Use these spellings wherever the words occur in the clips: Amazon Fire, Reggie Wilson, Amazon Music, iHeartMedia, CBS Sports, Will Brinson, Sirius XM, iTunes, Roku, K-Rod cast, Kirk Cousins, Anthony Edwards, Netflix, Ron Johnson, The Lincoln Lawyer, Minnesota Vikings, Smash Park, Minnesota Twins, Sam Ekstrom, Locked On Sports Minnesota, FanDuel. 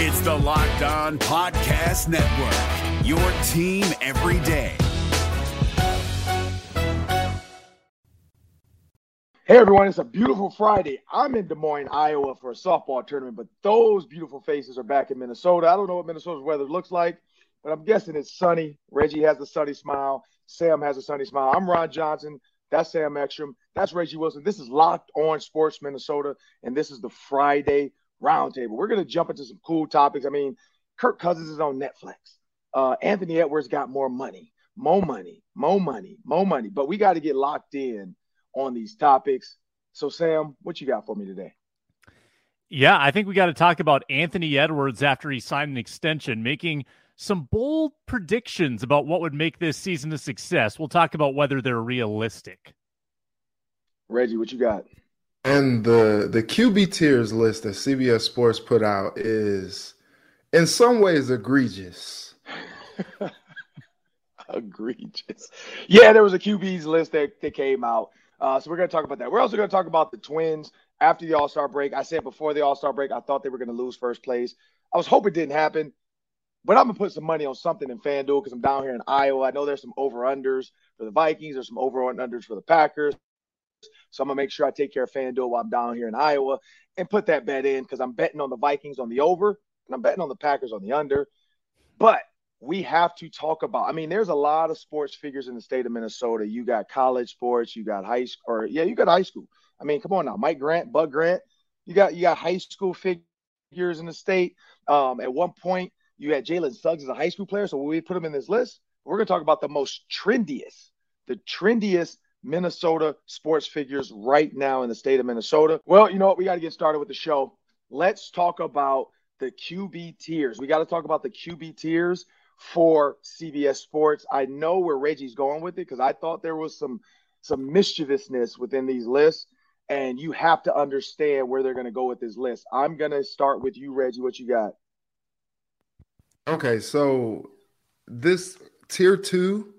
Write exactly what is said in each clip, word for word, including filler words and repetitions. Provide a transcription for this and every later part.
It's the Locked On Podcast Network, your team every day. Hey everyone, it's a beautiful Friday. I'm in Des Moines, Iowa for a softball tournament, but those beautiful faces are back in Minnesota. I don't know what Minnesota's weather looks like, but I'm guessing it's sunny. Reggie has a sunny smile. Sam has a sunny smile. I'm Ron Johnson. That's Sam Ekstrom. That's Reggie Wilson. This is Locked On Sports Minnesota, and this is the Friday Roundtable. We're going to jump into some cool topics. I mean, Kirk Cousins is on Netflix. Uh, Anthony Edwards got more money, more money, more money, more money. But we got to get locked in on these topics. So, Sam, what you got for me today? Yeah, I think we got to talk about Anthony Edwards after he signed an extension, making some bold predictions about what would make this season a success. We'll talk about whether they're realistic. Reggie, what you got? And the, the Q B tiers list that C B S Sports put out is in some ways egregious. Egregious. Yeah, there was a Q Bs list that, that came out. Uh, so we're going to talk about that. We're also going to talk about the Twins after the All-Star break. I said before the All-Star break, I thought they were going to lose first place. I was hoping it didn't happen, but I'm going to put some money on something in FanDuel because I'm down here in Iowa. I know there's some over-unders for the Vikings. There's some over-unders for the Packers. So I'm going to make sure I take care of FanDuel while I'm down here in Iowa and put that bet in because I'm betting on the Vikings on the over and I'm betting on the Packers on the under. But we have to talk about – I mean, there's a lot of sports figures in the state of Minnesota. You got college sports. You got high school – or, yeah, you got high school. I mean, come on now. Mike Grant, Bud Grant. You got you got high school figures in the state. Um, at one point, you had Jalen Suggs as a high school player, so we put him in this list. We're going to talk about the most trendiest, the trendiest Minnesota sports figures right now in the state of Minnesota. Well, you know what? We got to get started with the show. Let's talk about the Q B tiers. We got to talk about the Q B tiers for C B S Sports. I know where Reggie's going with it because I thought there was some, some mischievousness within these lists, and you have to understand where they're going to go with this list. I'm going to start with you, Reggie. What you got? Okay, so this tier two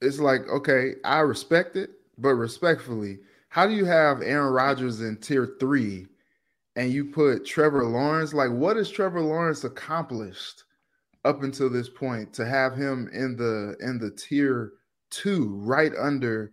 is like, okay, I respect it, but respectfully, how do you have Aaron Rodgers in tier three and you put Trevor Lawrence? Like, what has Trevor Lawrence accomplished up until this point to have him in the in the tier two right under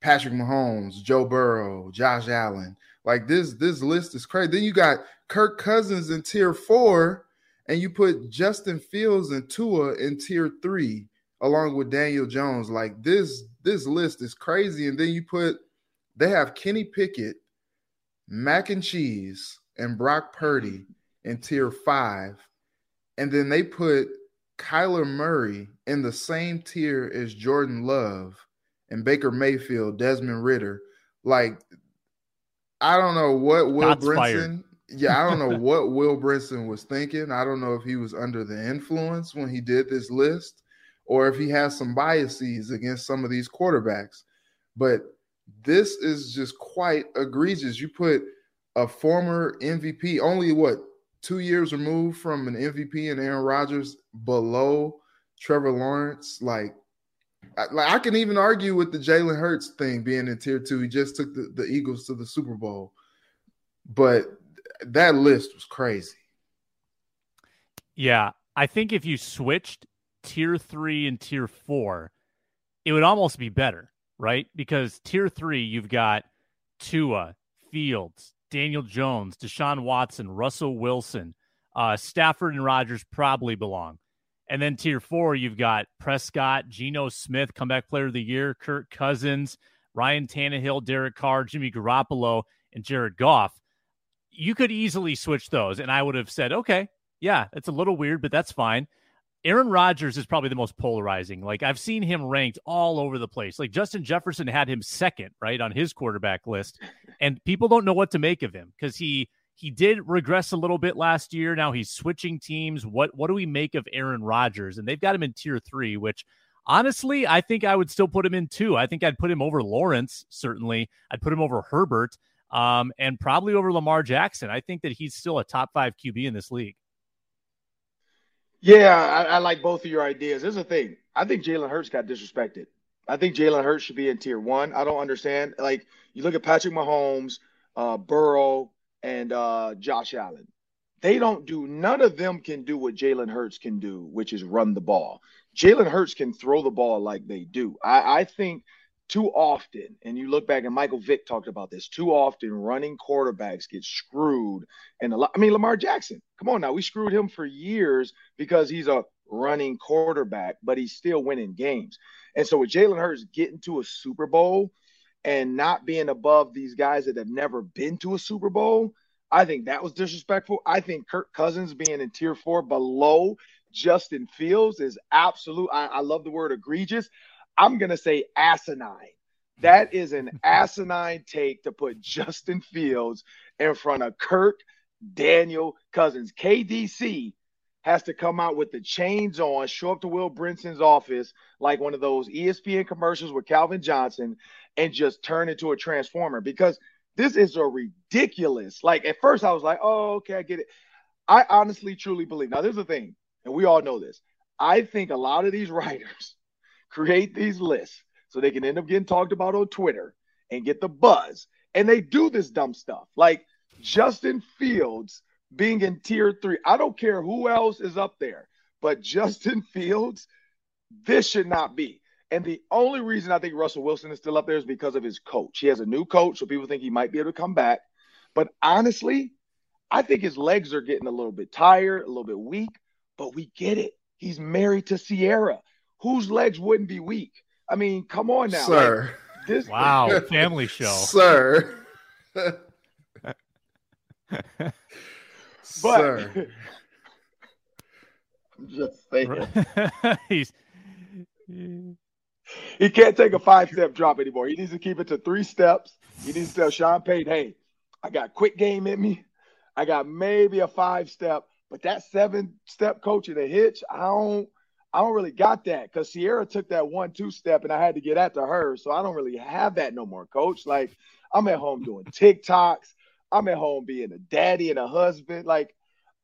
Patrick Mahomes, Joe Burrow, Josh Allen? Like, this, this list is crazy. Then you got Kirk Cousins in tier four, and you put Justin Fields and Tua in tier three, along with Daniel Jones. Like, this, this list is crazy. And then you put, they have Kenny Pickett, Mac and Cheese, and Brock Purdy in tier five. And then they put Kyler Murray in the same tier as Jordan Love and Baker Mayfield, Desmond Ritter. Like, I don't know what Will Brinson. Fired. Yeah, I don't know what Will Brinson was thinking. I don't know if he was under the influence when he did this list or if he has some biases against some of these quarterbacks. But this is just quite egregious. You put a former M V P, only what, two years removed from an M V P and Aaron Rodgers below Trevor Lawrence. Like, I, like I can even argue with the Jalen Hurts thing being in tier two. He just took the, the Eagles to the Super Bowl. But that list was crazy. Yeah, I think if you switched tier three and tier four, it would almost be better, right? Because tier three, you've got Tua, Fields, Daniel Jones, Deshaun Watson, Russell Wilson, uh, Stafford and Rodgers probably belong. And then tier four, you've got Prescott, Geno Smith, comeback player of the year, Kirk Cousins, Ryan Tannehill, Derek Carr, Jimmy Garoppolo, and Jared Goff. You could easily switch those, and I would have said, okay, yeah, it's a little weird, but that's fine. Aaron Rodgers is probably the most polarizing. Like, I've seen him ranked all over the place. Like, Justin Jefferson had him second, right, on his quarterback list, and people don't know what to make of him because he he did regress a little bit last year. Now he's switching teams. What, what do we make of Aaron Rodgers? And they've got him in tier three, which honestly, I think I would still put him in two. I think I'd put him over Lawrence, certainly. I'd put him over Herbert. Um, and probably over Lamar Jackson. I think that he's still a top five Q B in this league. Yeah, I, I like both of your ideas. Here's the thing. I think Jalen Hurts got disrespected. I think Jalen Hurts should be in tier one. I don't understand. Like, you look at Patrick Mahomes, uh, Burrow, and uh, Josh Allen. They don't do, none of them can do what Jalen Hurts can do, which is run the ball. Jalen Hurts can throw the ball like they do. I, I think too often, and you look back, and Michael Vick talked about this, too often running quarterbacks get screwed. And a lot, I mean, Lamar Jackson, come on now, we screwed him for years because he's a running quarterback, but he's still winning games. And so with Jalen Hurts getting to a Super Bowl and not being above these guys that have never been to a Super Bowl, I think that was disrespectful. I think Kirk Cousins being in tier four below Justin Fields is absolute. I, I love the word egregious. I'm going to say asinine. That is an asinine take to put Justin Fields in front of Kirk Daniel Cousins. K D C has to come out with the chains on, show up to Will Brinson's office like one of those E S P N commercials with Calvin Johnson and just turn into a transformer, because this is a ridiculous, like at first I was like, oh, okay, I get it. I honestly, truly believe. Now, there's the thing, and we all know this. I think a lot of these writers create these lists so they can end up getting talked about on Twitter and get the buzz. And they do this dumb stuff. Like Justin Fields being in tier three. I don't care who else is up there, but Justin Fields, this should not be. And the only reason I think Russell Wilson is still up there is because of his coach. He has a new coach, so people think he might be able to come back. But honestly, I think his legs are getting a little bit tired, a little bit weak, but we get it. He's married to Sierra. Whose legs wouldn't be weak? I mean, come on now. Sir. Like, this wow, family show. Sir. but Sir. I'm just saying. He's... He can't take a five-step drop anymore. He needs to keep it to three steps. He needs to tell Sean Payton, hey, I got quick game in me. I got maybe a five-step, but that seven-step coach in a hitch, I don't I don't really got that, because Sierra took that one-two step, and I had to get after her, so I don't really have that no more, coach. Like, I'm at home doing TikToks. I'm at home being a daddy and a husband. Like,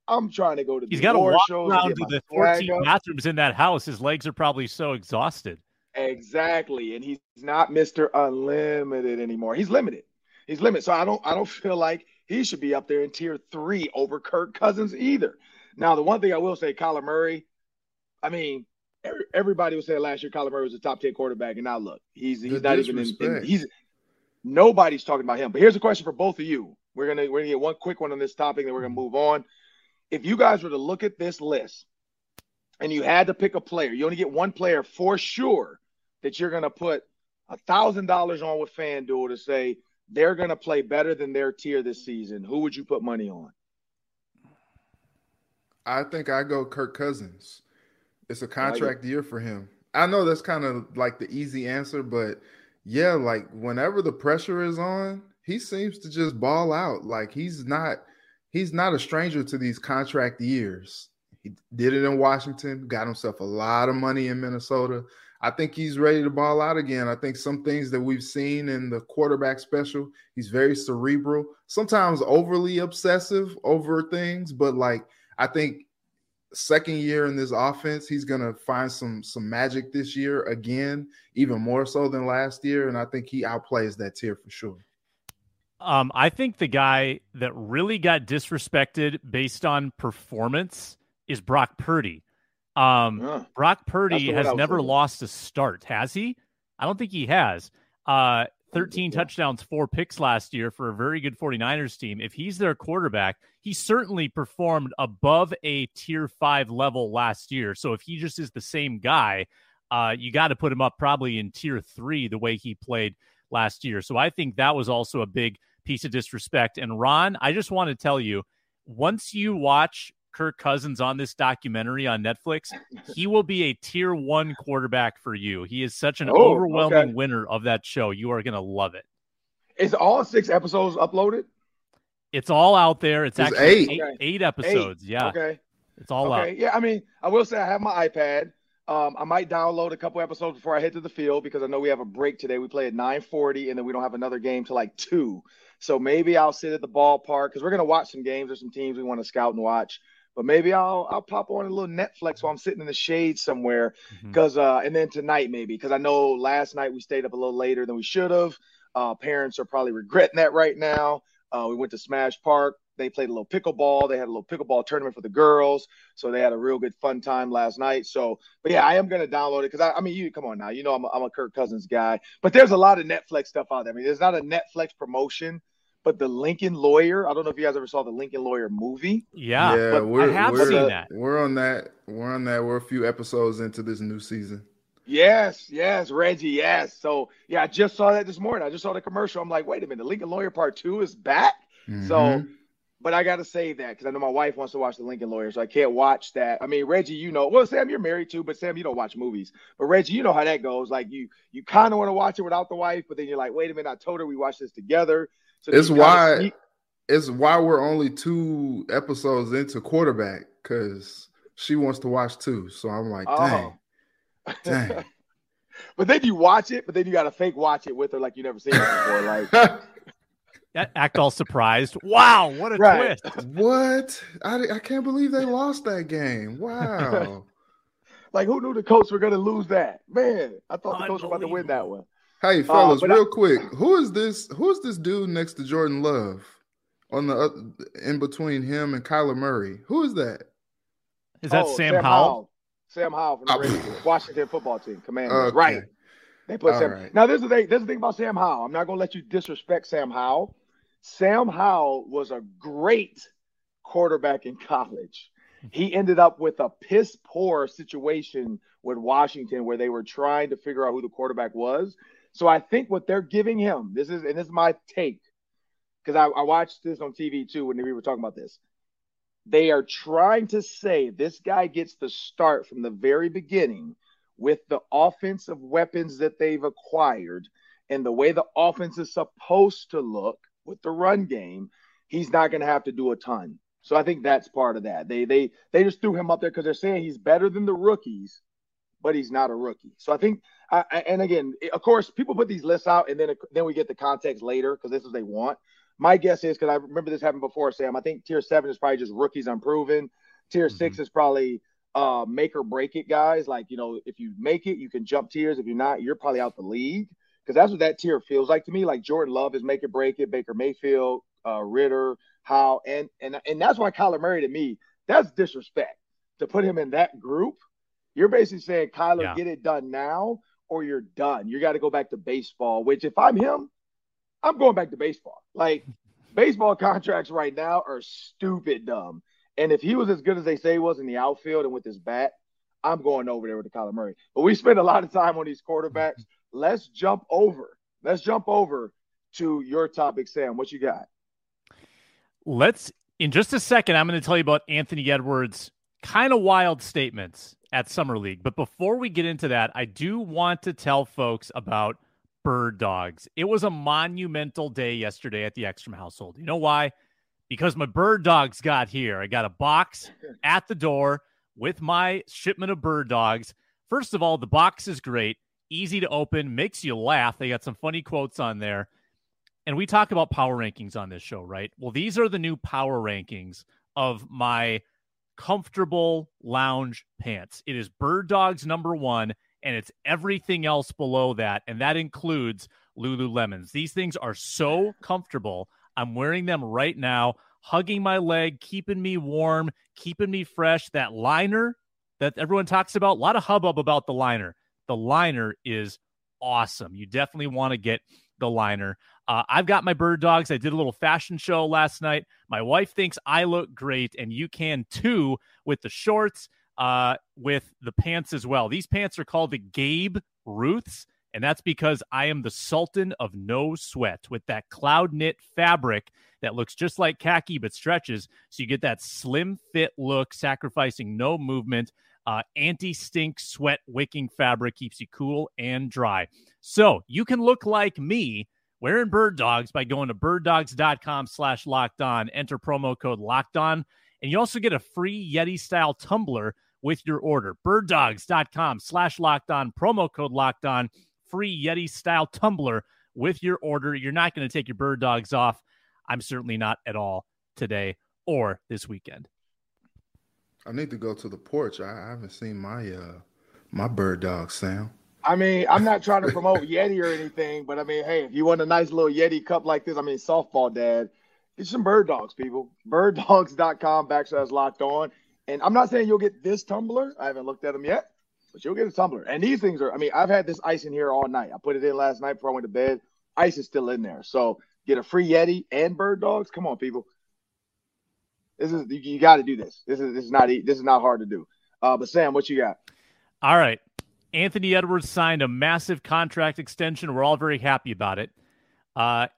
I'm trying to go to the He's got to walk around to the fourteen bathrooms in that house. His legs are probably so exhausted. Exactly. And he's not Mister Unlimited anymore. He's limited. He's limited. So I don't I don't feel like he should be up there in tier three over Kirk Cousins either. Now, the one thing I will say, Kyler Murray, I mean, every, everybody was saying last year Kyler Murray was a top ten quarterback, and now look, he's he's the not disrespect. even in, in he's nobody's talking about him. But here's a question for both of you. We're gonna we're gonna get one quick one on this topic, then we're gonna move on. If you guys were to look at this list and you had to pick a player, you only get one player for sure that you're going to put one thousand dollars on with FanDuel to say they're going to play better than their tier this season, who would you put money on? I think I go Kirk Cousins. It's a contract year for him. I know that's kind of like the easy answer, but yeah, like whenever the pressure is on, he seems to just ball out. Like he's not – He's not a stranger to these contract years. He did it in Washington, got himself a lot of money in Minnesota. I think he's ready to ball out again. I think some things that we've seen in the quarterback special, he's very cerebral, sometimes overly obsessive over things, but like I think second year in this offense, he's going to find some some magic this year again, even more so than last year, and I think he outplays that tier for sure. Um, I think the guy that really got disrespected based on performance is Brock Purdy. Um, yeah. Brock Purdy has never thinking. lost a start, has he? I don't think he has. Uh, thirteen yeah. touchdowns, four picks last year for a very good 49ers team. If he's their quarterback, he certainly performed above a tier five level last year. So if he just is the same guy, uh, you got to put him up probably in tier three the way he played last year. So I think that was also a big piece of disrespect. And Ron, I just want to tell you, once you watch Kirk Cousins on this documentary on Netflix, he will be a tier one quarterback for you. He is such an oh, overwhelming okay. winner of that show. You are going to love it. Is all six episodes uploaded? It's all out there. It's, it's actually eight, eight, okay. eight episodes. Eight. Yeah. Okay. It's all okay. out. Yeah. I mean, I will say I have my iPad. Um, I might download a couple episodes before I head to the field because I know we have a break today. We play at nine forty, and then we don't have another game till like two. So maybe I'll sit at the ballpark because we're going to watch some games or some teams we want to scout and watch. But maybe I'll I'll pop on a little Netflix while I'm sitting in the shade somewhere because mm-hmm. uh, and then tonight maybe because I know last night we stayed up a little later than we should have. Uh, parents are probably regretting that right now. Uh, we went to Smash Park. They played a little pickleball. They had a little pickleball tournament for the girls. So they had a real good fun time last night. So, but yeah, I am going to download it because, I, I mean, you come on now. You know I'm a, I'm a Kirk Cousins guy. But there's a lot of Netflix stuff out there. I mean, there's not a Netflix promotion, but The Lincoln Lawyer. I don't know if you guys ever saw The Lincoln Lawyer movie. Yeah, yeah but we're, I have we're, seen uh, that. We're on that. We're on that. We're a few episodes into this new season. Yes, yes, Reggie, yes. So, yeah, I just saw that this morning. I just saw the commercial. I'm like, wait a minute, The Lincoln Lawyer Part two is back? Mm-hmm. So – but I got to save that because I know my wife wants to watch The Lincoln Lawyer, so I can't watch that. I mean, Reggie, you know – well, Sam, you're married too, but Sam, you don't watch movies. But, Reggie, you know how that goes. Like, you you kind of want to watch it without the wife, but then you're like, wait a minute, I told her we watched this together. So it's why sneak- it's why we're only two episodes into Quarterback because she wants to watch two. So I'm like, dang, oh. dang. But then you watch it, but then you got to fake watch it with her like you never seen it before. Like – act all surprised. Wow, what a right. twist. What? I, I can't believe they lost that game. Wow. Like, who knew the Colts were going to lose that? Man, I thought the Colts were about to win that one. Hey, fellas, uh, real I, quick. Who is this Who is this dude next to Jordan Love on the uh, in between him and Kyler Murray? Who is that? Is that oh, Sam, Sam Howell? Howell? Sam Howell from the oh. Washington football team. Commanders. Okay. Right. They put all Sam. Right. Now, there's the thing, there's the thing about Sam Howell. I'm not going to let you disrespect Sam Howell. Sam Howell was a great quarterback in college. He ended up with a piss poor situation with Washington where they were trying to figure out who the quarterback was. So I think what they're giving him, this is, and this is my take, because I, I watched this on T V too when we were talking about this. They are trying to say this guy gets the start from the very beginning with the offensive weapons that they've acquired and the way the offense is supposed to look. With the run game, he's not going to have to do a ton. So I think that's part of that. They they they just threw him up there because they're saying he's better than the rookies, but he's not a rookie. So I think, I, and again, of course, people put these lists out, and then then we get the context later because this is what they want. My guess is, because I remember this happened before, Sam, I think tier seven is probably just rookies unproven. Tier mm-hmm. six is probably uh, make or break it guys. Like, you know, if you make it, you can jump tiers. If you're not, you're probably out the league. Because that's what that tier feels like to me. Like Jordan Love is make it, break it. Baker Mayfield, uh, Ritter, Howe, and and and that's why Kyler Murray to me, that's disrespect to put him in that group. You're basically saying, Kyler, yeah. get it done now, or you're done. You got to go back to baseball. Which, if I'm him, I'm going back to baseball. Like baseball contracts right now are stupid dumb. And if he was as good as they say he was in the outfield and with his bat, I'm going over there with the Kyler Murray. But we spend a lot of time on these quarterbacks. Let's jump over. Let's jump over to your topic, Sam. What you got? Let's, in just a second, I'm going to tell you about Anthony Edwards' kind of wild statements at Summer League. But before we get into that, I do want to tell folks about Bird Dogs. It was a monumental day yesterday at the Ekstrom household. You know why? Because my Bird Dogs got here. I got a box at the door with my shipment of Bird Dogs. First of all, the box is great. Easy to open, makes you laugh. They got some funny quotes on there. And we talk about power rankings on this show, right? Well, these are the new power rankings of my comfortable lounge pants. It is Bird Dogs number one, and it's everything else below that. And that includes Lululemons. These things are so comfortable. I'm wearing them right now, hugging my leg, keeping me warm, keeping me fresh. That liner that everyone talks about, a lot of hubbub about the liner. The liner is awesome. You definitely want to get the liner. Uh, I've got my Bird Dogs. I did a little fashion show last night. My wife thinks I look great, and you can too with the shorts, uh, with the pants as well. These pants are called the Gabe Ruths, and that's because I am the Sultan of no sweat with that cloud knit fabric that looks just like khaki but stretches, so you get that slim fit look, sacrificing no movement. Uh, anti-stink, sweat-wicking fabric keeps you cool and dry. So you can look like me wearing Bird Dogs by going to birddogs.com slash locked on. Enter promo code locked on. And you also get a free Yeti-style tumbler with your order. birddogs.com slash locked on, promo code locked on, free Yeti-style tumbler with your order. You're not going to take your Bird Dogs off. I'm certainly not at all today or this weekend. I need to go to the porch. I, I haven't seen my uh, my Bird Dog, Sam. I mean, I'm not trying to promote Yeti or anything, but I mean, hey, if you want a nice little Yeti cup like this, I mean, softball dad, Get some bird dogs, people. bird dogs dot com backslash locked on. And I'm not saying you'll get this tumbler. I haven't looked at them yet, but you'll get a tumbler. And these things are, I mean, I've had this ice in here all night. I put it in last night before I went to bed. Ice is still in there. So get a free Yeti and bird dogs. Come on, people. This is, you, you got to do this. This is, this is not, this is not hard to do. Uh, but Sam, what you got? All right. Anthony Edwards signed a massive contract extension. We're all very happy about it. Uh,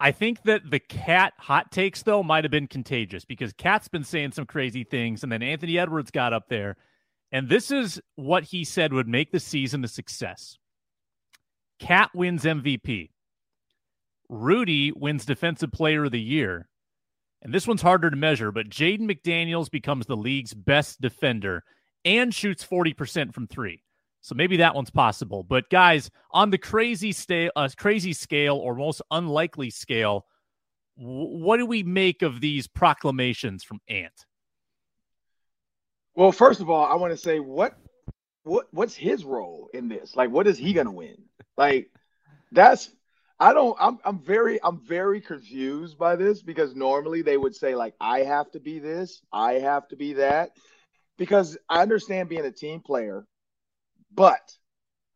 I think that the Cat hot takes, though, might have been contagious because Cat's been saying some crazy things, and then Anthony Edwards got up there, and this is what he said would make the season a success. Cat wins M V P. Rudy wins Defensive Player of the Year. And this one's harder to measure, but Jaden McDaniels becomes the league's best defender and shoots forty percent from three. So maybe that one's possible. But guys, on the crazy sta- uh, crazy scale or most unlikely scale, w- what do we make of these proclamations from Ant? Well, first of all, I want to say what what what's his role in this? Like, what is he going to win? Like, that's I don't I'm I'm very I'm very confused by this because normally they would say like I have to be this, I have to be that, because I understand being a team player. But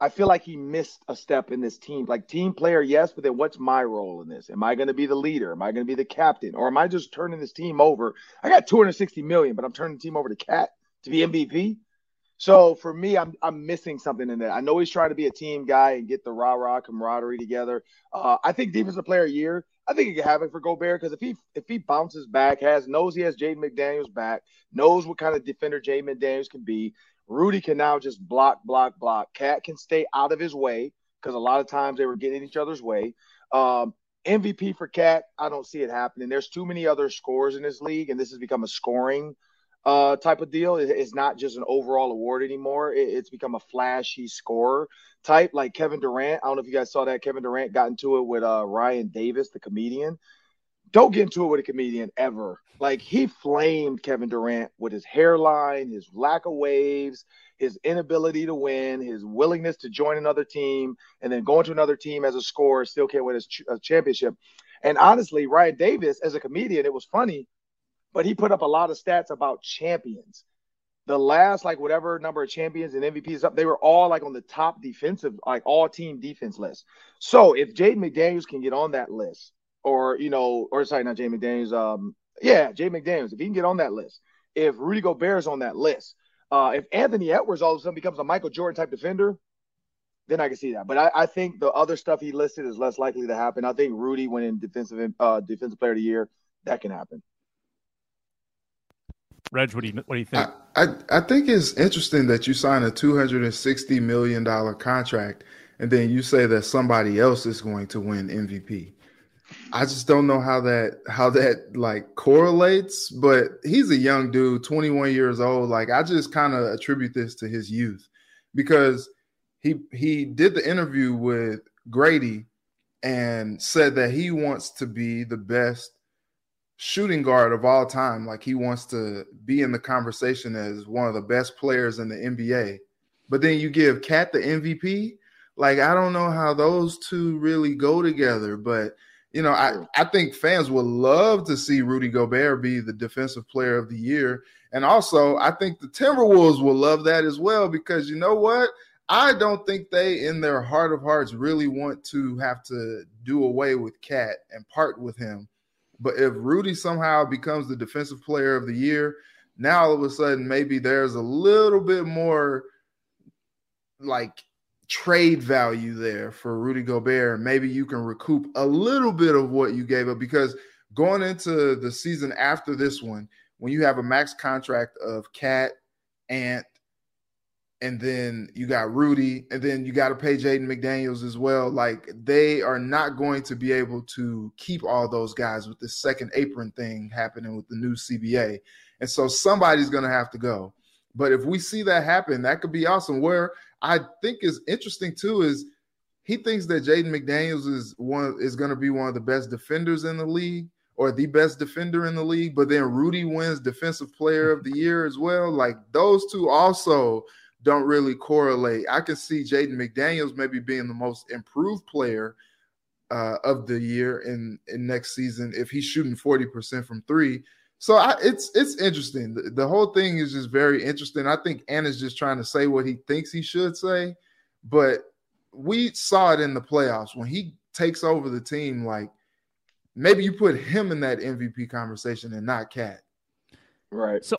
I feel like he missed a step in this team. Like team player, yes, but then what's my role in this? Am I going to be the leader? Am I going to be the captain? Or am I just turning this team over? I got two hundred sixty million dollars, but I'm turning the team over to Cat to be M V P. So for me, I'm I'm missing something in that. I know he's trying to be a team guy and get the rah-rah camaraderie together. Uh, I think defensive player of the year, I think he could have it for Gobert because if he if he bounces back, has knows he has Jaden McDaniels back, knows what kind of defender Jaden McDaniels can be, Rudy can now just block, block, block. Cat can stay out of his way because a lot of times they were getting in each other's way. Um, M V P for Cat, I don't see it happening. There's too many other scorers in this league, and this has become a scoring uh, type of deal. It, it's not just an overall award anymore. It, it's become a flashy scorer type, like Kevin Durant. I don't know if you guys saw that. Kevin Durant got into it with uh, Ryan Davis, the comedian. Don't get into it with a comedian ever. Like, he flamed Kevin Durant with his hairline, his lack of waves, his inability to win, his willingness to join another team, and then going to another team as a scorer, still can't win his ch- a championship. And honestly, Ryan Davis, as a comedian, it was funny, but he put up a lot of stats about champions. The last, like, whatever number of champions and M V Ps up, they were all, like, on the top defensive, like, all-team defense list. So if Jaden McDaniels can get on that list, or, you know, or sorry, not Jaden McDaniels. Um, yeah, Jaden McDaniels. If he can get on that list, if Rudy Gobert is on that list, uh, if Anthony Edwards all of a sudden becomes a Michael Jordan type defender, then I can see that. But I, I think the other stuff he listed is less likely to happen. I think Rudy winning defensive uh, defensive player of the year, that can happen. Reg, what do you what do you think? I I, I think it's interesting that you sign a two hundred sixty million dollars contract and then you say that somebody else is going to win M V P. I just don't know how that how that like correlates, but he's a young dude, twenty-one years old. Like, I just kind of attribute this to his youth because he he did the interview with Grady and said that he wants to be the best shooting guard of all time. Like, he wants to be in the conversation as one of the best players in the N B A. But then you give Cat the M V P. Like, I don't know how those two really go together, but you know, I, I think fans would love to see Rudy Gobert be the defensive player of the year. And also, I think the Timberwolves will love that as well because, you know what? I don't think they, in their heart of hearts, really want to have to do away with Cat and part with him. But if Rudy somehow becomes the defensive player of the year, now all of a sudden maybe there's a little bit more, like, trade value there for Rudy Gobert. Maybe you can recoup a little bit of what you gave up because going into the season after this one, when you have a max contract of Cat, Ant, and then you got Rudy, and then you got to pay Jaden McDaniels as well. Like, they are not going to be able to keep all those guys with this second apron thing happening with the new C B A. And so somebody's going to have to go. But if we see that happen, that could be awesome. Where I think is interesting too is he thinks that Jaden McDaniels is one is going to be one of the best defenders in the league or the best defender in the league, but then Rudy wins defensive player of the year as well. Like, those two also don't really correlate. I can see Jaden McDaniels maybe being the most improved player uh, of the year in, in next season if he's shooting forty percent from three. So I, it's it's interesting. The, the whole thing is just very interesting. I think Anna's just trying to say what he thinks he should say, but we saw it in the playoffs when he takes over the team. Like, maybe you put him in that M V P conversation and not Cat. Right. So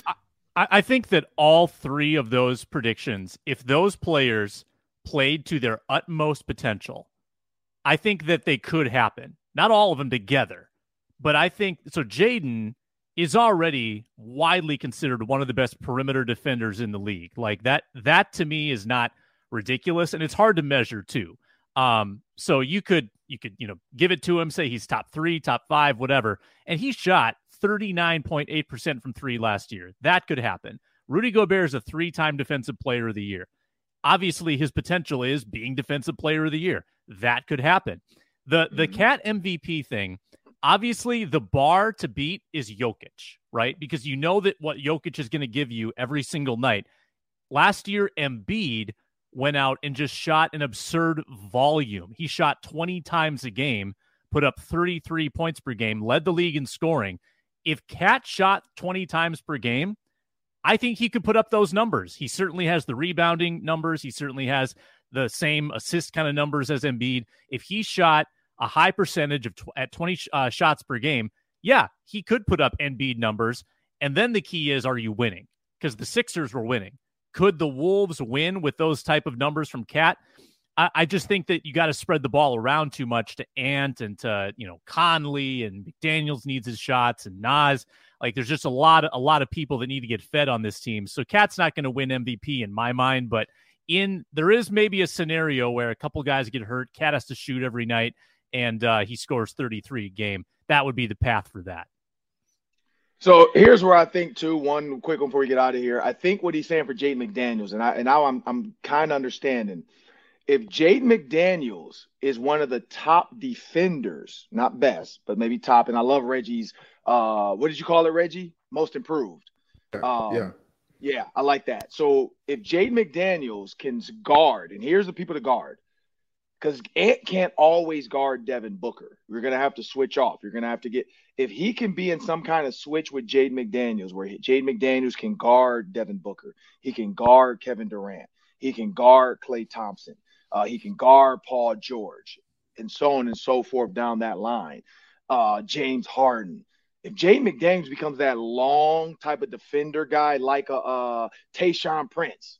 I, I think that all three of those predictions, if those players played to their utmost potential, I think that they could happen. Not all of them together, but I think so. Jaden is already widely considered one of the best perimeter defenders in the league. Like that, that to me is not ridiculous, and it's hard to measure too. Um, so you could, you could, you know, give it to him, say he's top three, top five, whatever. And he shot thirty-nine point eight percent from three last year. That could happen. Rudy Gobert is a three-time defensive player of the year. Obviously his potential is being defensive player of the year. That could happen. The, the Cat M V P thing, obviously, the bar to beat is Jokic, right? Because you know that what Jokic is going to give you every single night. Last year, Embiid went out and just shot an absurd volume. He shot twenty times a game, put up thirty-three points per game, led the league in scoring. If Cat shot twenty times per game, I think he could put up those numbers. He certainly has the rebounding numbers. He certainly has the same assist kind of numbers as Embiid. If he shot a high percentage of tw- at twenty sh- uh, shots per game, yeah, he could put up Embiid numbers. And then the key is, are you winning? Because the Sixers were winning. Could the Wolves win with those type of numbers from Cat? I, I just think that you got to spread the ball around too much to Ant and to, you know, Conley, and McDaniels needs his shots, and Nas. Like, there's just a lot of, a lot of people that need to get fed on this team. So Cat's not going to win M V P in my mind, but in there is maybe a scenario where a couple guys get hurt. Cat has to shoot every night, and uh, he scores thirty-three a game. That would be the path for that. So here's where I think, too, one quick one before we get out of here. I think what he's saying for Jaden McDaniels, and, I, and now I'm I'm kind of understanding. If Jaden McDaniels is one of the top defenders, not best, but maybe top, and I love Reggie's, uh, what did you call it, Reggie? Most improved. Um, yeah. Yeah, I like that. So if Jaden McDaniels can guard, and here's the people to guard, because Ant can't always guard Devin Booker. You're going to have to switch off. You're going to have to get – if he can be in some kind of switch with Jaden McDaniels, where Jaden McDaniels can guard Devin Booker, he can guard Kevin Durant, he can guard Klay Thompson, uh, he can guard Paul George, and so on and so forth down that line, uh, James Harden. If Jaden McDaniels becomes that long type of defender guy, like a, a Tayshaun Prince,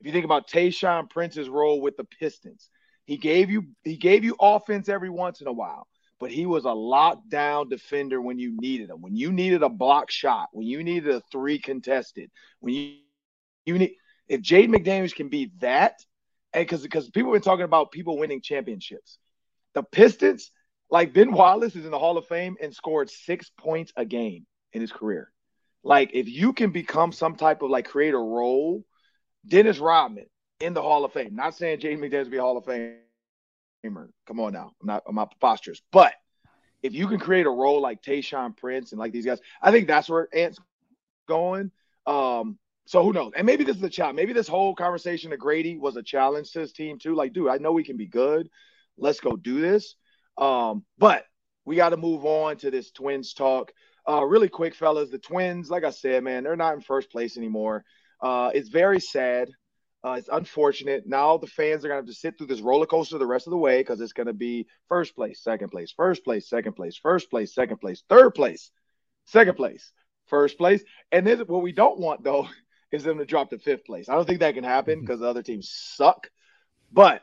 if you think about Tayshaun Prince's role with the Pistons, He gave you he gave you offense every once in a while, but he was a lockdown defender when you needed him. When you needed a block shot, when you needed a three contested, when you you need if Jaden McDaniels can be that, and because because people have been talking about people winning championships, the Pistons, like Ben Wallace is in the Hall of Fame and scored six points a game in his career. Like, if you can become some type of, like, create a role, Dennis Rodman. In the Hall of Fame. Not saying Jaden McDaniels will be a Hall of Famer. Come on now. I'm not, I'm not preposterous. But if you can create a role like Tayshaun Prince and like these guys, I think that's where Ant's going. Um, so who knows? And maybe this is a challenge. Maybe this whole conversation to Grady was a challenge to his team too. Like, dude, I know we can be good. Let's go do this. Um, but we got to move on to this Twins talk. Uh, really quick, fellas. The Twins, like I said, man, they're not in first place anymore. Uh, it's very sad. Uh, it's unfortunate. Now the fans are going to have to sit through this roller coaster the rest of the way, because it's going to be first place, second place, first place, second place, first place, second place, third place, second place, first place. And then what we don't want, though, is them to drop to fifth place. I don't think that can happen because the other teams suck. But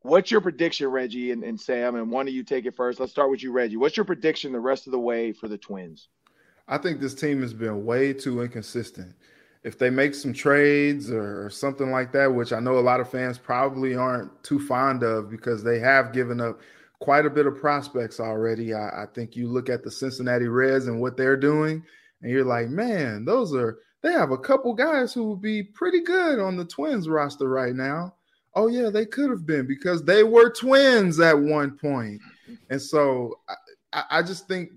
what's your prediction, Reggie and, and Sam? And one of you take it first. Let's start with you, Reggie. What's your prediction the rest of the way for the Twins? I think this team has been way too inconsistent. If they make some trades or something like that, which I know a lot of fans probably aren't too fond of because they have given up quite a bit of prospects already. I, I think you look at the Cincinnati Reds and what they're doing, and you're like, man, those are they have a couple guys who would be pretty good on the Twins roster right now. Oh, yeah, they could have been, because they were twins at one point. And so I, I just think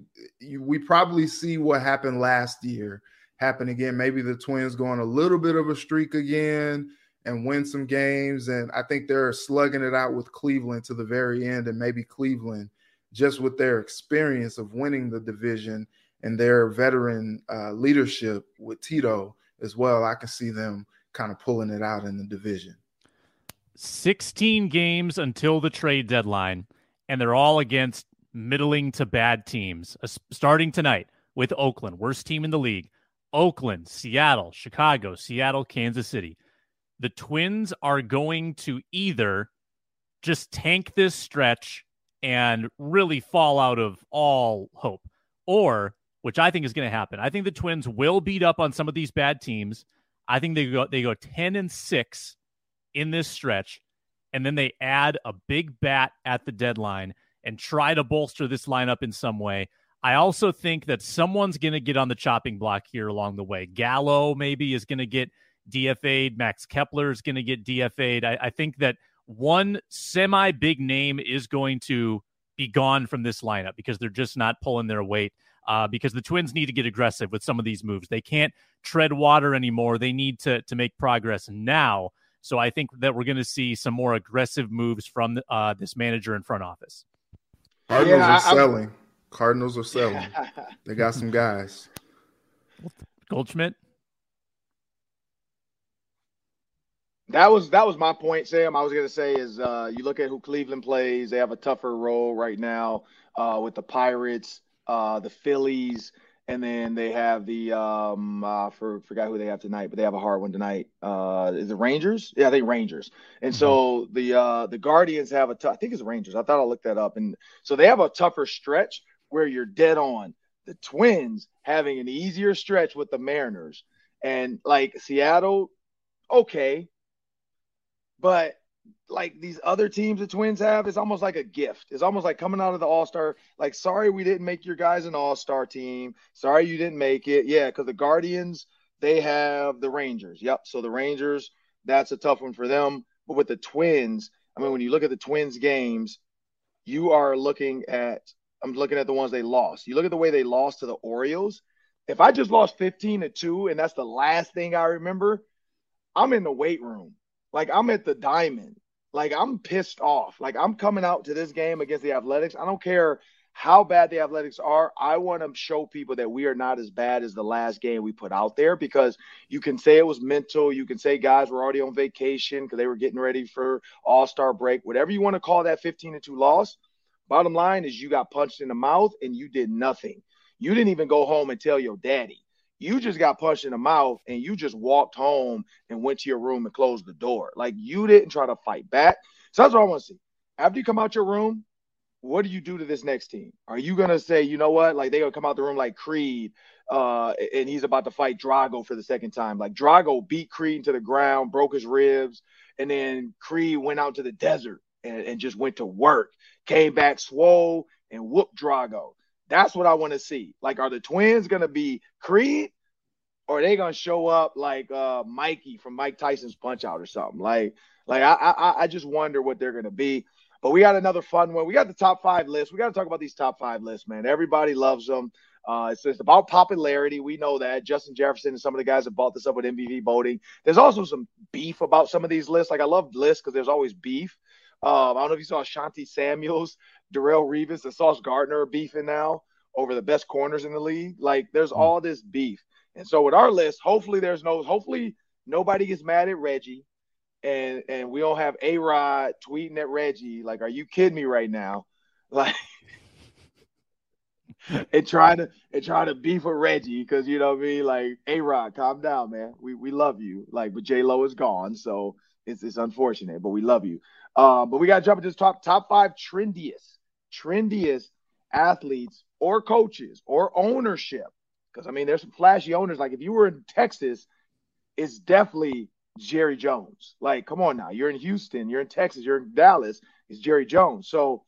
we probably see what happened last year happen again. Maybe the Twins go on a little bit of a streak again, and win some games. And I think they're slugging it out with Cleveland to the very end, and maybe Cleveland, just with their experience of winning the division and their veteran uh, leadership with Tito as well, I can see them kind of pulling it out in the division. sixteen games until the trade deadline, and they're all against middling to bad teams, uh, starting tonight with Oakland, worst team in the league. Oakland, Seattle, Chicago, Seattle, Kansas City. The Twins are going to either just tank this stretch and really fall out of all hope, or, which I think is going to happen, I think the Twins will beat up on some of these bad teams. I think they go they go ten and six in this stretch, and then they add a big bat at the deadline and try to bolster this lineup in some way. I also think that someone's going to get on the chopping block here along the way. Gallo maybe is going to get D F A'd. Max Kepler is going to get D F A'd. I, I think that one semi-big name is going to be gone from this lineup because they're just not pulling their weight, uh, because the Twins need to get aggressive with some of these moves. They can't tread water anymore. They need to, to make progress now. So I think that we're going to see some more aggressive moves from uh, this manager and front office. Cardinals yeah, are selling. I'm... Cardinals are selling. Yeah. They got some guys. Goldschmidt? That was that was my point, Sam. I was going to say is uh, you look at who Cleveland plays. They have a tougher role right now uh, with the Pirates, uh, the Phillies, and then they have the um, – I uh, for, forgot who they have tonight, but they have a hard one tonight. Uh, is it Rangers? Yeah, I think Rangers. And so the uh, the Guardians have a t- – I think it's Rangers. I thought I looked that up. And so they have a tougher stretch where you're dead on. The Twins having an easier stretch with the Mariners. And, like, Seattle, okay. But like these other teams the Twins have, it's almost like a gift. It's almost like coming out of the All-Star, like, sorry, we didn't make your guys an All-Star team. Sorry, you didn't make it. Yeah, because the Guardians, they have the Rangers. Yep, so the Rangers, that's a tough one for them. But with the Twins, I mean, when you look at the Twins games, you are looking at – I'm looking at the ones they lost. You look at the way they lost to the Orioles. If I just lost fifteen to two and that's the last thing I remember, I'm in the weight room. Like, I'm at the diamond. Like, I'm pissed off. Like, I'm coming out to this game against the Athletics. I don't care how bad the Athletics are. I want to show people that we are not as bad as the last game we put out there, because you can say it was mental. You can say guys were already on vacation because they were getting ready for All-Star break. Whatever you want to call that fifteen to two loss, bottom line is you got punched in the mouth and you did nothing. You didn't even go home and tell your daddy. You just got punched in the mouth and you just walked home and went to your room and closed the door. Like, you didn't try to fight back. So that's what I want to see. After you come out your room, what do you do to this next team? Are you going to say, you know what? Like, they're going to come out the room like Creed uh, and he's about to fight Drago for the second time. Like, Drago beat Creed to the ground, broke his ribs, and then Creed went out to the desert and, and just went to work, came back swole and whooped Drago. That's what I want to see. Like, are the Twins going to be Creed, or are they going to show up like uh, Mikey from Mike Tyson's Punch-Out or something? Like, like I, I I just wonder what they're going to be. But we got another fun one. We got the top five list. We got to talk about these top five lists, man. Everybody loves them. Uh, it's, it's about popularity. We know that. Justin Jefferson and some of the guys have bought this up with M V P voting. There's also some beef about some of these lists. Like, I love lists because there's always beef. Um, I don't know if you saw Ashanti Samuels, Darrell Revis, and Sauce Gardner beefing now over the best corners in the league. Like, there's all this beef. And so with our list, hopefully there's no – hopefully nobody gets mad at Reggie, and, and we don't have A-Rod tweeting at Reggie, like, are you kidding me right now? Like, and trying to and trying to beef with Reggie because, you know what I mean, like, A-Rod, calm down, man. We we love you. Like, but J-Lo is gone, so it's it's unfortunate, but we love you. Uh, but we got to jump into this top, top five trendiest, trendiest athletes or coaches or ownership. Because, I mean, there's some flashy owners. Like, if you were in Texas, it's definitely Jerry Jones. Like, come on now. You're in Houston. You're in Texas. You're in Dallas. It's Jerry Jones. So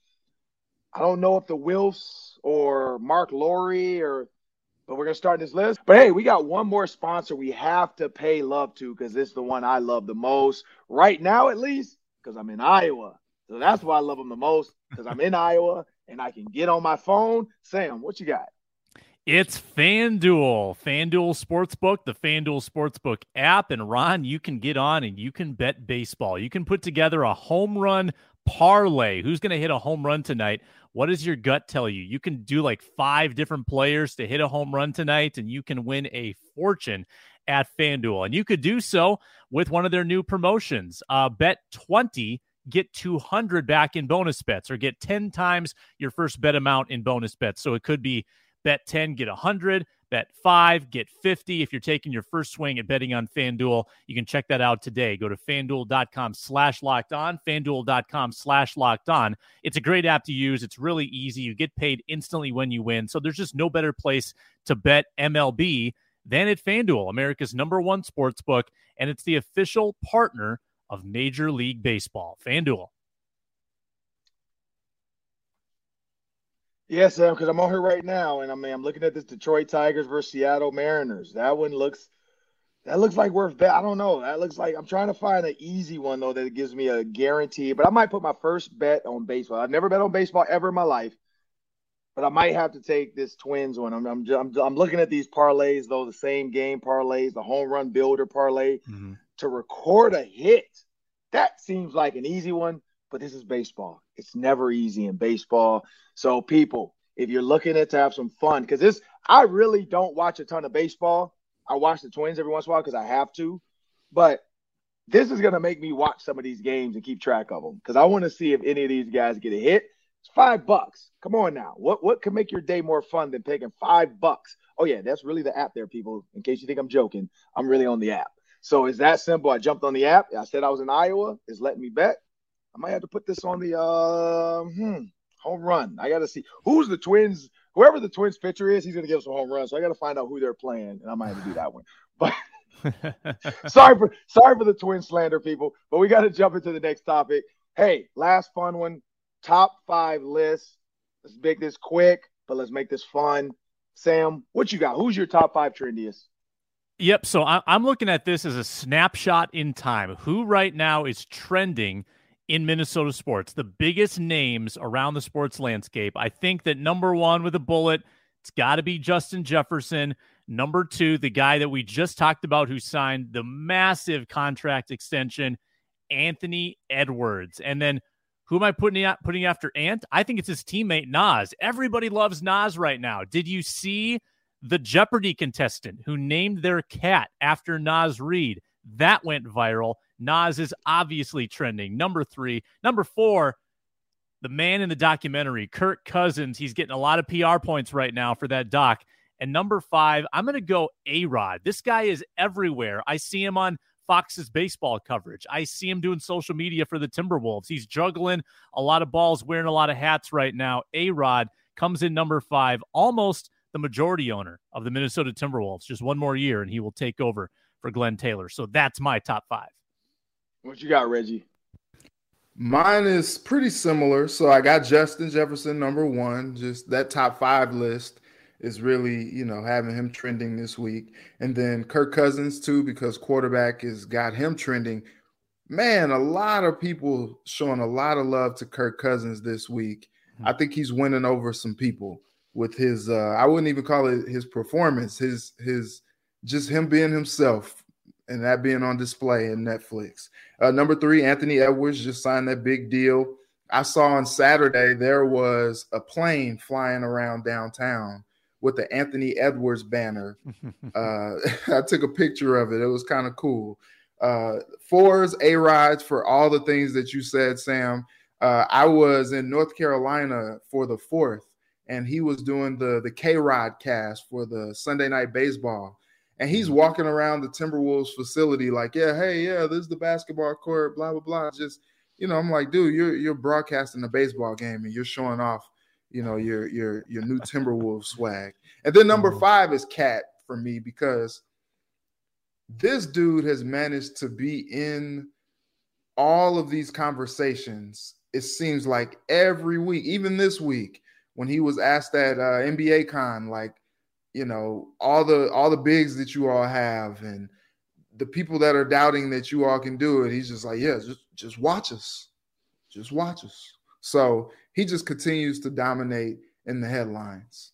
I don't know if the Wilfs or Mark Lowry or – but we're going to start this list. But, hey, we got one more sponsor we have to pay love to because this is the one I love the most. Right now, at least. Because I'm in Iowa. So that's why I love them the most, because I'm in Iowa and I can get on my phone. Sam, what you got? It's FanDuel, FanDuel Sportsbook, the FanDuel Sportsbook app. And Ron, you can get on and you can bet baseball. You can put together a home run parlay. Who's going to hit a home run tonight? What does your gut tell you? You can do like five different players to hit a home run tonight, and you can win a fortune at FanDuel. And you could do so with one of their new promotions. Uh, bet twenty, get two hundred back in bonus bets, or get ten times your first bet amount in bonus bets. So it could be bet ten, get one hundred, bet five, get fifty. If you're taking your first swing at betting on FanDuel, you can check that out today. Go to FanDuel.com slash locked on, FanDuel.com slash locked on. It's a great app to use. It's really easy. You get paid instantly when you win. So there's just no better place to bet M L B than at FanDuel, America's number one sportsbook, and it's the official partner of Major League Baseball. FanDuel. Yes, Sam, because I'm on here right now, and I mean, I'm looking at this Detroit Tigers versus Seattle Mariners. That one looks, that looks like worth bet. I don't know. That looks like I'm trying to find an easy one though that gives me a guarantee. But I might put my first bet on baseball. I've never bet on baseball ever in my life, but I might have to take this Twins one. I'm, I'm, I'm, I'm looking at these parlays though, the same game parlays, the home run builder parlay mm-hmm. to record a hit. That seems like an easy one. But this is baseball. It's never easy in baseball. So people, if you're looking at to have some fun, because this, I really don't watch a ton of baseball. I watch the Twins every once in a while because I have to. But this is going to make me watch some of these games and keep track of them because I want to see if any of these guys get a hit. It's five bucks. Come on now. What what can make your day more fun than picking five bucks? Oh, yeah, that's really the app there, people. In case you think I'm joking, I'm really on the app. So it's that simple. I jumped on the app. I said I was in Iowa. It's letting me bet. I might have to put this on the uh, hmm, home run. I got to see who's the Twins. Whoever the Twins pitcher is, he's going to give us a home run. So I got to find out who they're playing, and I might have to do that one. But sorry for sorry for the Twin slander, people. But we got to jump into the next topic. Hey, last fun one, top five list. Let's make this quick, but let's make this fun. Sam, what you got? Who's your top five trendiest? Yep. So I- I'm looking at this as a snapshot in time. Who right now is trending in Minnesota sports, the biggest names around the sports landscape? I think that number one with a bullet, it's got to be Justin Jefferson. Number two, the guy that we just talked about who signed the massive contract extension, Anthony Edwards. And then who am I putting out, putting after Ant? I think it's his teammate, Nas. Everybody loves Nas right now. Did you see the Jeopardy contestant who named their cat after Nas Reed? That went viral. Nas is obviously trending. Number three. Number four, the man in the documentary, Kirk Cousins. He's getting a lot of P R points right now for that doc. And number five, I'm going to go A-Rod. This guy is everywhere. I see him on Fox's baseball coverage. I see him doing social media for the Timberwolves. He's juggling a lot of balls, wearing a lot of hats right now. A-Rod comes in number five, almost the majority owner of the Minnesota Timberwolves. Just one more year, and he will take over for Glenn Taylor. So that's my top five. What you got, Reggie? Mine is pretty similar. So I got Justin Jefferson, number one. Just that top five list is really, you know, having him trending this week. And then Kirk Cousins, too, because quarterback has got him trending. Man, a lot of people showing a lot of love to Kirk Cousins this week. Mm-hmm. I think he's winning over some people with his, uh, I wouldn't even call it his performance, his, his, just him being himself. And that being on display in Netflix. Uh, number three, Anthony Edwards just signed that big deal. I saw on Saturday there was a plane flying around downtown with the Anthony Edwards banner. uh, I took a picture of it. It was kind of cool. Uh, fours, A-Rods for all the things that you said, Sam. Uh, I was in North Carolina for the fourth, and he was doing the, the K-Rod cast for the Sunday Night Baseball. And he's walking around the Timberwolves facility like, yeah, hey, yeah, this is the basketball court, blah, blah, blah. Just, you know, I'm like, dude, you're you're broadcasting a baseball game and you're showing off, you know, your your your new Timberwolves swag. And then number five is Cat for me, because this dude has managed to be in all of these conversations. It seems like every week, even this week, when he was asked at uh, N B A Con, like, you know, all the all the bigs that you all have and the people that are doubting that you all can do it. He's just like, yeah, just, just watch us. Just watch us. So he just continues to dominate in the headlines.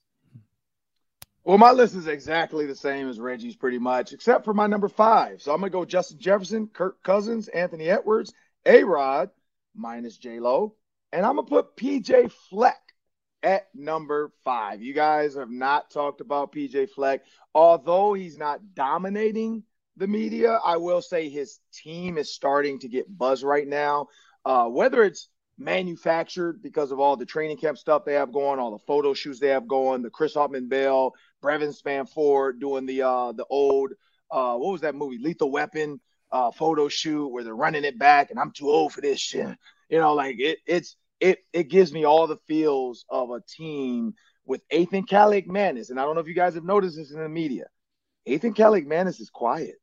Well, my list is exactly the same as Reggie's pretty much, except for my number five. So I'm going to go Justin Jefferson, Kirk Cousins, Anthony Edwards, A-Rod, minus J-Lo. And I'm going to put P J Fleck at number five. You guys have not talked about P J Fleck. Although he's not dominating the media, I will say his team is starting to get buzz right now. Uh, whether it's manufactured because of all the training camp stuff they have going, all the photo shoots they have going, the Chris Hoffman Bell, Brevin Spanford doing the uh, the old, uh, what was that movie, Lethal Weapon uh, photo shoot where they're running it back and I'm too old for this shit. You know, like it it's it it gives me all the feels of a team with Ethan Kalicmanis. And I don't know if you guys have noticed this in the media. Ethan Kalicmanis is quiet.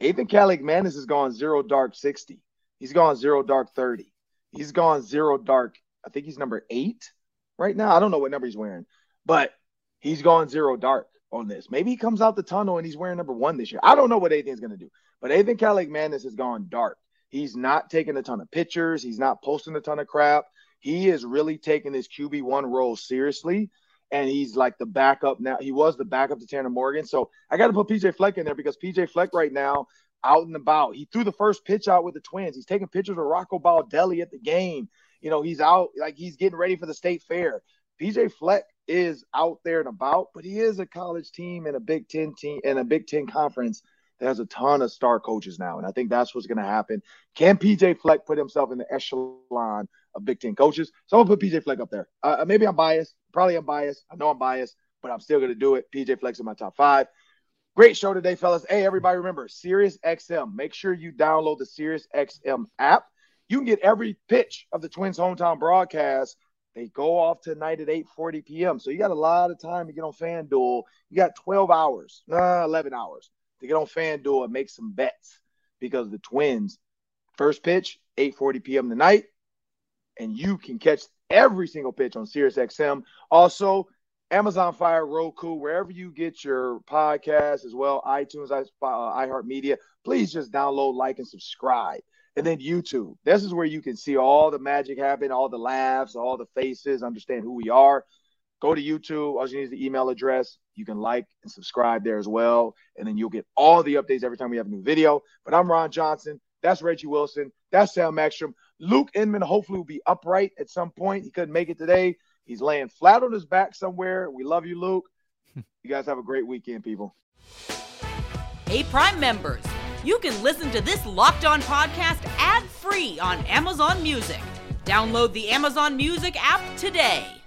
Ethan Kalicmanis has gone zero dark sixty. He's gone zero dark thirty. He's gone zero dark. I think he's number eight right now. I don't know what number he's wearing, but he's gone zero dark on this. Maybe he comes out the tunnel and he's wearing number one this year. I don't know what Ethan's going to do, but Ethan Kalicmanis has gone dark. He's not taking a ton of pictures. He's not posting a ton of crap. He is really taking this Q B one role seriously, and he's like the backup now. He was the backup to Tanner Morgan. So I got to put P J Fleck in there because P J Fleck right now, out and about. He threw the first pitch out with the Twins. He's taking pictures of Rocco Baldelli at the game. You know, he's out, like he's getting ready for the state fair. P J Fleck is out there and about, but he is a college team and a Big Ten team and a Big Ten conference that has a ton of star coaches now. And I think that's what's going to happen. Can P J Fleck put himself in the echelon of Big Ten coaches? So I'm going to put P J Fleck up there. Uh, maybe I'm biased. Probably I'm biased. I know I'm biased, but I'm still going to do it. P J Fleck's in my top five. Great show today, fellas. Hey, everybody, remember, Sirius X M. Make sure you download the Sirius X M app. You can get every pitch of the Twins' hometown broadcast. They go off tonight at eight forty p.m., so you got a lot of time to get on FanDuel. You got twelve hours, uh, eleven hours to get on FanDuel and make some bets because the Twins' first pitch, eight forty p.m. tonight, and you can catch every single pitch on Sirius X M. Also, Amazon Fire, Roku, wherever you get your podcasts as well, iTunes, uh, iHeartMedia, please just download, like, and subscribe. And then YouTube. This is where you can see all the magic happen, all the laughs, all the faces, understand who we are. Go to YouTube. All you need is the email address. You can like and subscribe there as well. And then you'll get all the updates every time we have a new video. But I'm Ron Johnson. That's Reggie Wilson. That's Sam Ekstrom. Luke Inman hopefully will be upright at some point. He couldn't make it today. He's laying flat on his back somewhere. We love you, Luke. You guys have a great weekend, people. Hey, Prime members, you can listen to this Locked On podcast ad-free on Amazon Music. Download the Amazon Music app today.